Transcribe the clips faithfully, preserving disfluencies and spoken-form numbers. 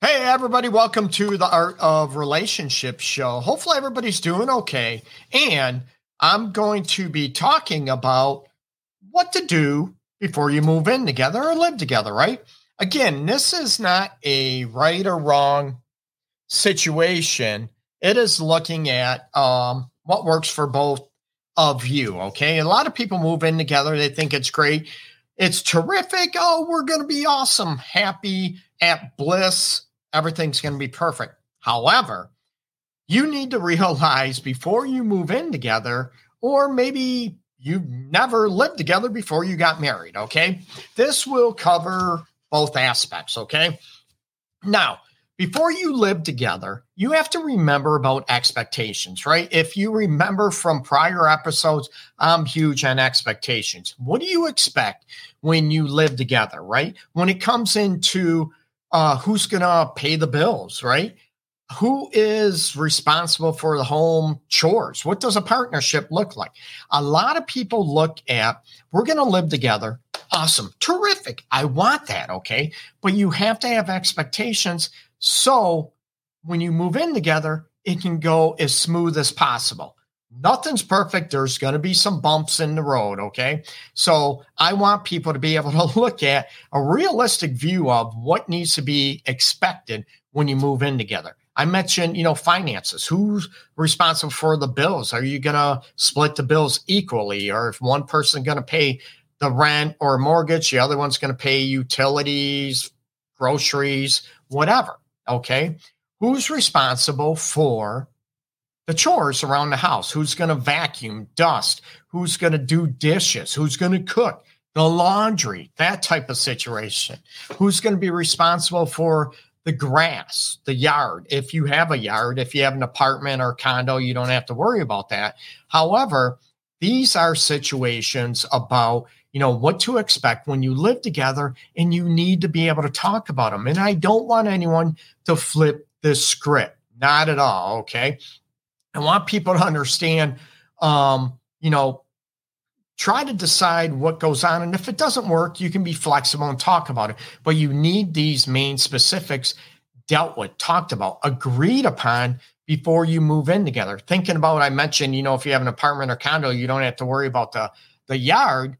Hey, everybody, welcome to the Art of Relationships show. Hopefully everybody's doing okay. And I'm going to be talking about what to do before you move in together or live together, right? Again, this is not a right or wrong situation. It is looking at um, what works for both of you, okay? A lot of people move in together. They think it's great. It's terrific. Oh, we're going to be awesome, happy, at bliss. Everything's going to be perfect. However, you need to realize before you move in together, or maybe you've never lived together before you got married, okay? This will cover both aspects, okay? Now, before you live together, you have to remember about expectations, right? If you remember from prior episodes, I'm huge on expectations. What do you expect when you live together, right? When it comes into uh, who's going to pay the bills, right? Who is responsible for the home chores? What does a partnership look like? A lot of people look at, we're going to live together. Awesome. Terrific. I want that. Okay. But you have to have expectations. So when you move in together, it can go as smooth as possible. Nothing's perfect. There's going to be some bumps in the road. Okay. So I want people to be able to look at a realistic view of what needs to be expected when you move in together. I mentioned, you know, finances. Who's responsible for the bills? Are you going to split the bills equally? Or if one person going to pay the rent or mortgage, the other one's going to pay utilities, groceries, whatever, okay? Who's responsible for the chores around the house? Who's going to vacuum, dust? Who's going to do dishes? Who's going to cook? The laundry, that type of situation. Who's going to be responsible for the grass, the yard? If you have a yard, if you have an apartment or condo, you don't have to worry about that. However, these are situations about, you know, what to expect when you live together, and you need to be able to talk about them. And I don't want anyone to flip the script. Not at all. Okay. I want people to understand, um, you know, try to decide what goes on. And if it doesn't work, you can be flexible and talk about it. But you need these main specifics dealt with, talked about, agreed upon before you move in together. Thinking about what I mentioned, you know, if you have an apartment or condo, you don't have to worry about the, the yard.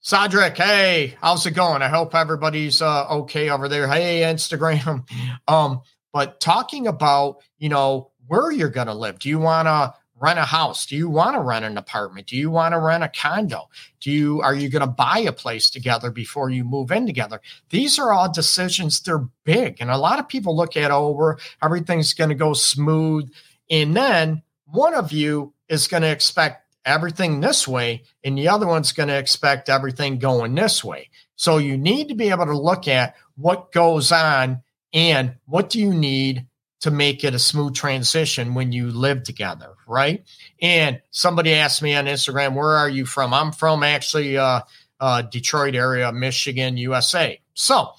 Cedric, hey, how's it going? I hope everybody's uh, okay over there. Hey, Instagram. Um, but talking about, you know, where you're going to live. Do you want to rent a house? Do you want to rent an apartment? Do you want to rent a condo? Do you, are you going to buy a place together before you move in together? These are all decisions. They're big. And a lot of people look at over, oh, everything's going to go smooth. And then one of you is going to expect everything this way, and the other one's going to expect everything going this way. So you need to be able to look at what goes on and what do you need to make it a smooth transition when you live together, right? And somebody asked me on Instagram, where are you from? I'm from actually uh, uh, Detroit area, Michigan, U S A. So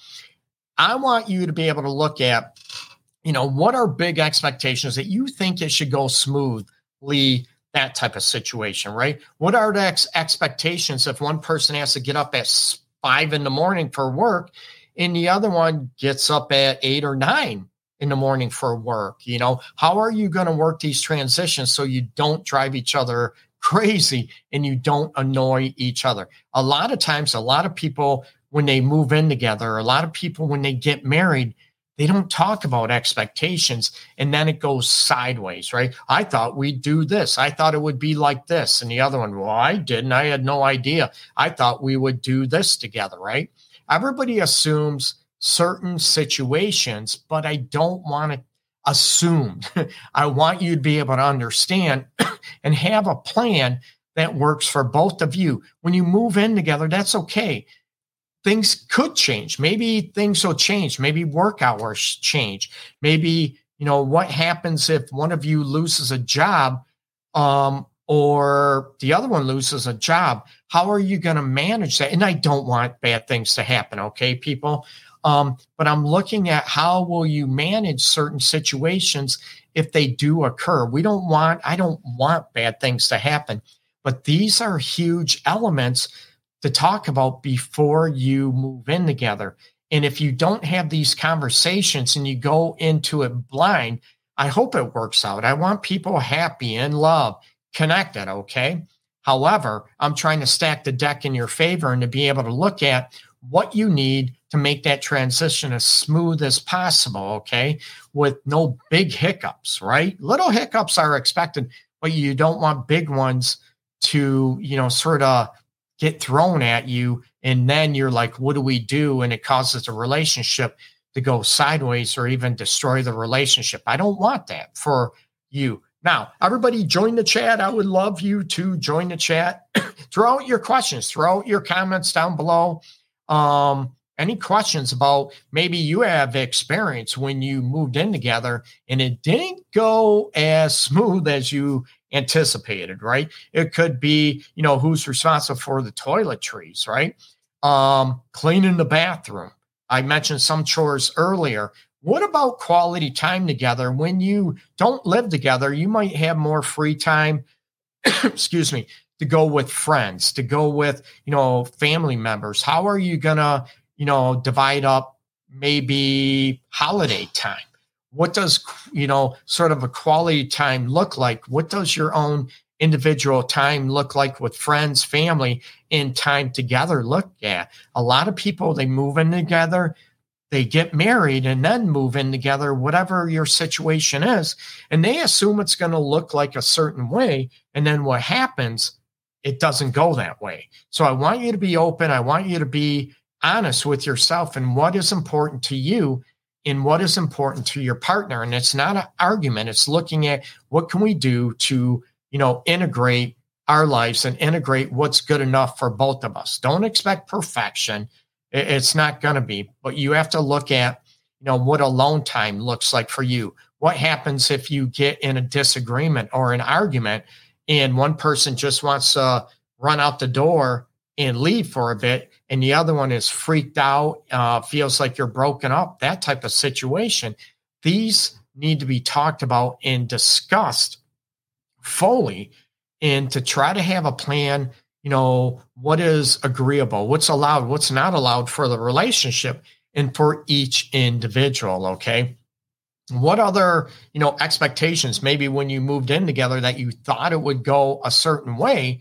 I want you to be able to look at, you know, what are big expectations that you think it should go smoothly, that type of situation, right? What are the ex- expectations if one person has to get up at five in the morning for work and the other one gets up at eight or nine in the morning for work? You know, how are you going to work these transitions so you don't drive each other crazy and you don't annoy each other? A lot of times, a lot of people, when they move in together, a lot of people, when they get married, they don't talk about expectations, and then it goes sideways, right? I thought we'd do this. I thought it would be like this. And the other one, well, I didn't. I had no idea. I thought we would do this together, right? Everybody assumes certain situations, but I don't want to assume. I want you to be able to understand and have a plan that works for both of you. When you move in together, that's okay. Things could change. Maybe things will change. Maybe work hours change. Maybe, you know, what happens if one of you loses a job, um, or the other one loses a job? How are you going to manage that? And I don't want bad things to happen. Okay, people. Um, but I'm looking at how will you manage certain situations if they do occur. We don't want, I don't want bad things to happen, but these are huge elements to talk about before you move in together. And if you don't have these conversations and you go into it blind, I hope it works out. I want people happy and love, connected, okay? However, I'm trying to stack the deck in your favor and to be able to look at what you need to make that transition as smooth as possible, okay, with no big hiccups, right? Little hiccups are expected, but you don't want big ones to, you know, sort of get thrown at you. And then you're like, what do we do? And it causes a relationship to go sideways or even destroy the relationship. I don't want that for you. Now, everybody join the chat. I would love you to join the chat. Throw out your questions, throw out your comments down below. Um, any questions about maybe you have experience when you moved in together and it didn't go as smooth as you anticipated, right? It could be, you know, who's responsible for the toiletries, right? Um, cleaning the bathroom. I mentioned some chores earlier. What about quality time together? When you don't live together, you might have more free time, excuse me, to go with friends, to go with, you know, family members. How are you going to, you know, divide up maybe holiday time? What does, you know, sort of a quality time look like? What does your own individual time look like with friends, family, and time together look at? A lot of people, they move in together, they get married, and then move in together, whatever your situation is, and they assume it's going to look like a certain way. And then what happens, it doesn't go that way. So I want you to be open. I want you to be honest with yourself and what is important to you in what is important to your partner. And it's not an argument. It's looking at what can we do to, you know, integrate our lives and integrate what's good enough for both of us. Don't expect perfection. It's not going to be, but you have to look at, you know, what alone time looks like for you. What happens if you get in a disagreement or an argument and one person just wants to run out the door and leave for a bit, and the other one is freaked out, uh, feels like you're broken up, that type of situation? These need to be talked about and discussed fully, and to try to have a plan, you know, what is agreeable, what's allowed, what's not allowed for the relationship and for each individual, okay? What other, you know, expectations, maybe when you moved in together that you thought it would go a certain way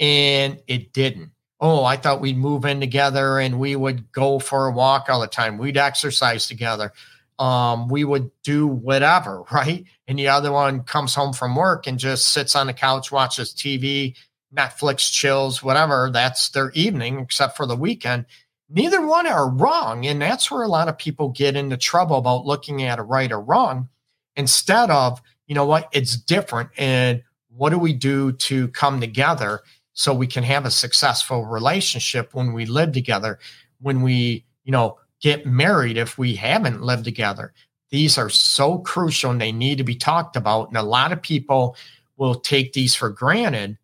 and it didn't? Oh, I thought we'd move in together and we would go for a walk all the time. We'd exercise together. Um, we would do whatever, right? And the other one comes home from work and just sits on the couch, watches T V, Netflix, chills, whatever. That's their evening, except for the weekend. Neither one are wrong. And that's where a lot of people get into trouble about looking at a right or wrong, instead of, you know what, it's different. And what do we do to come together so we can have a successful relationship when we live together, when we, you know, get married, if we haven't lived together? These are so crucial and they need to be talked about. And a lot of people will take these for granted.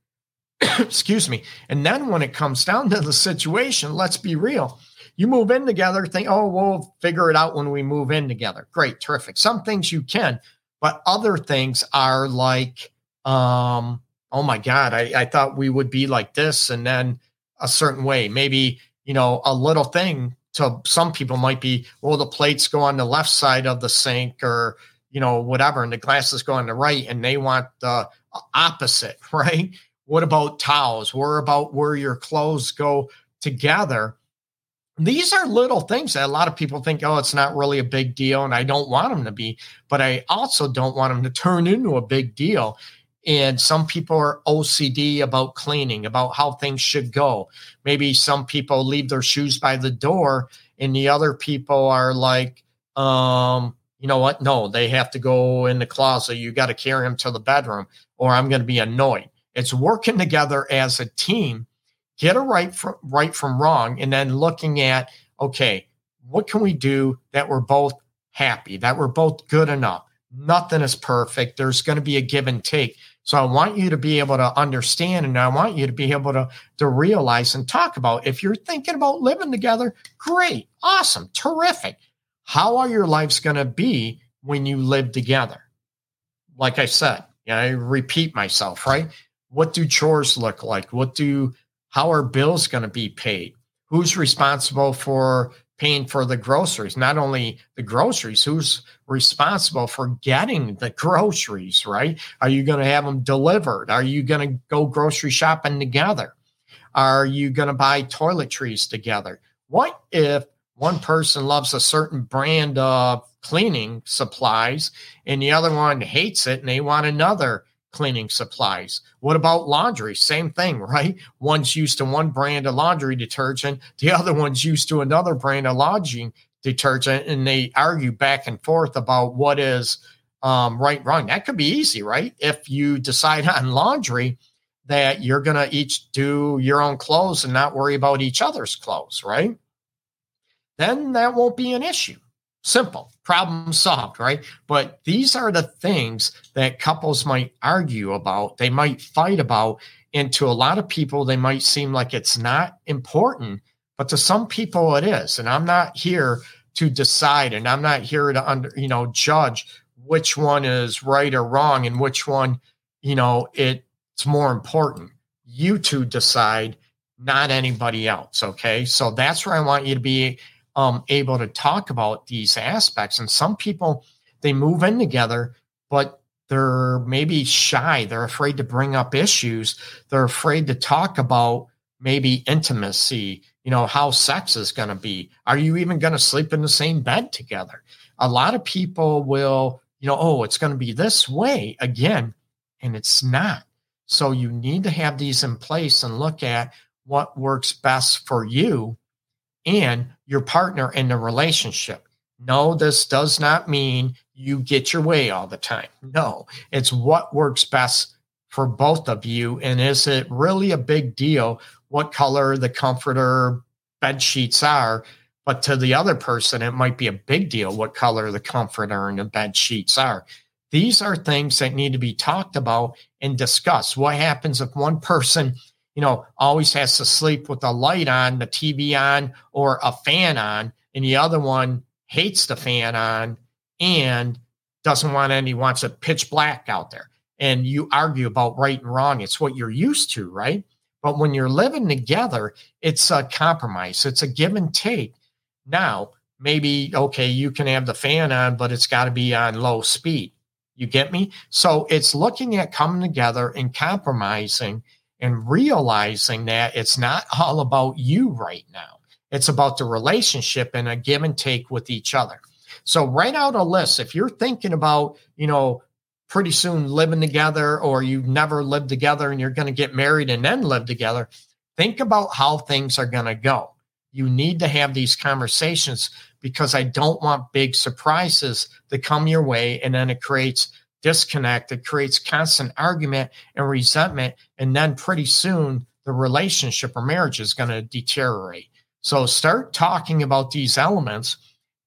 Excuse me. And then when it comes down to the situation, let's be real. You move in together, think, oh, we'll figure it out when we move in together. Great, terrific. Some things you can, but other things are like, um, oh my God, I, I thought we would be like this. And then a certain way, maybe, you know, a little thing to some people might be, well, the plates go on the left side of the sink, or, you know, whatever, and the glasses go on the right, and they want the opposite, right? What about towels? What about where your clothes go together? These are little things that a lot of people think, oh, it's not really a big deal, and I don't want them to be, but I also don't want them to turn into a big deal. And some people are O C D about cleaning, about how things should go. Maybe some people leave their shoes by the door, and the other people are like, um, you know what? No, they have to go in the closet. You got to carry them to the bedroom, or I'm going to be annoyed. It's working together as a team. Get a right from, right from wrong, and then looking at, okay, what can we do that we're both happy, that we're both good enough? Nothing is perfect. There's going to be a give and take. So I want you to be able to understand, and I want you to be able to, to realize and talk about. If you're thinking about living together, great, awesome, terrific. How are your lives going to be when you live together? Like I said, you know, I repeat myself, right? What do chores look like? What do, how are bills going to be paid? Who's responsible for paying for the groceries? Not only the groceries, who's responsible for getting the groceries, right? Are you going to have them delivered? Are you going to go grocery shopping together? Are you going to buy toiletries together? What if one person loves a certain brand of cleaning supplies and the other one hates it and they want another cleaning supplies? What about laundry? Same thing, right? One's used to one brand of laundry detergent, the other one's used to another brand of laundry detergent, and they argue back and forth about what is um, right, wrong. That could be easy, right? If you decide on laundry that you're going to each do your own clothes and not worry about each other's clothes, right? Then that won't be an issue. Simple. Problem solved, right? But these are the things that couples might argue about, they might fight about, and to a lot of people, they might seem like it's not important, but to some people it is. And I'm not here to decide, and I'm not here to under, you know, judge which one is right or wrong and which one, you know, it's more important. You two decide, not anybody else, okay? So that's where I want you to be Um, able to talk about these aspects. And some people, they move in together, but they're maybe shy. They're afraid to bring up issues. They're afraid to talk about maybe intimacy, you know, how sex is going to be. Are you even going to sleep in the same bed together? A lot of people will, you know, oh, it's going to be this way again, and it's not. So you need to have these in place and look at what works best for you and your partner in the relationship. No, this does not mean you get your way all the time. No, it's what works best for both of you. And is it really a big deal what color the comforter bed sheets are? But to the other person, it might be a big deal what color the comforter and the bed sheets are. These are things that need to be talked about and discussed. What happens if one person, you know, always has to sleep with the light on, the T V on, or a fan on, and the other one hates the fan on and doesn't want any, wants it pitch black out there. And you argue about right and wrong. It's what you're used to, right? But when you're living together, it's a compromise. It's a give and take. Now, maybe, okay, you can have the fan on, but it's got to be on low speed. You get me? So it's looking at coming together and compromising and realizing that it's not all about you right now. It's about the relationship and a give and take with each other. So write out a list. If you're thinking about, you know, pretty soon living together, or you've never lived together and you're going to get married and then live together, think about how things are going to go. You need to have these conversations, because I don't want big surprises to come your way, and then it creates disconnect, it creates constant argument and resentment, and then pretty soon the relationship or marriage is going to deteriorate. So start talking about these elements.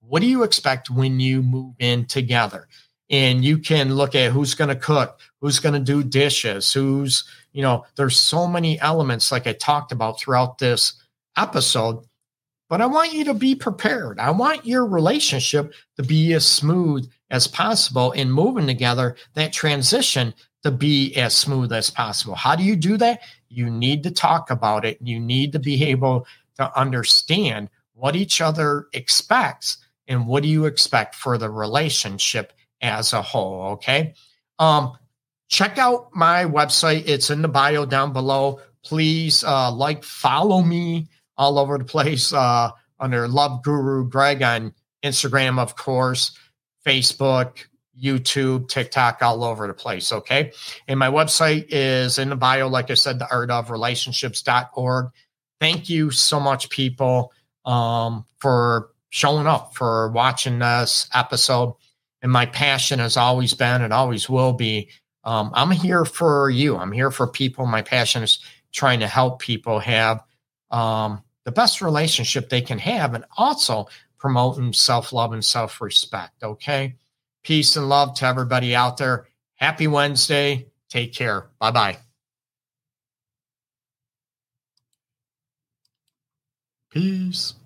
What do you expect when you move in together? And you can look at who's going to cook, who's going to do dishes, who's, you know, there's so many elements like I talked about throughout this episode. But I want you to be prepared. I want your relationship to be as smooth as possible, and moving together, that transition to be as smooth as possible. How do you do that? You need to talk about it. You need to be able to understand what each other expects and what do you expect for the relationship as a whole, okay? Um, check out my website. It's in the bio down below. Please uh, like, follow me all over the place uh, under Love Guru Greg on Instagram, of course, Facebook, YouTube, TikTok, all over the place, okay? And my website is in the bio, like I said, the art of relationships dot org. Thank you so much, people, um, for showing up, for watching this episode. And my passion has always been and always will be, um, I'm here for you. I'm here for people. My passion is trying to help people have Um, the best relationship they can have, and also promoting self-love and self-respect, okay? Peace and love to everybody out there. Happy Wednesday. Take care. Bye-bye. Peace.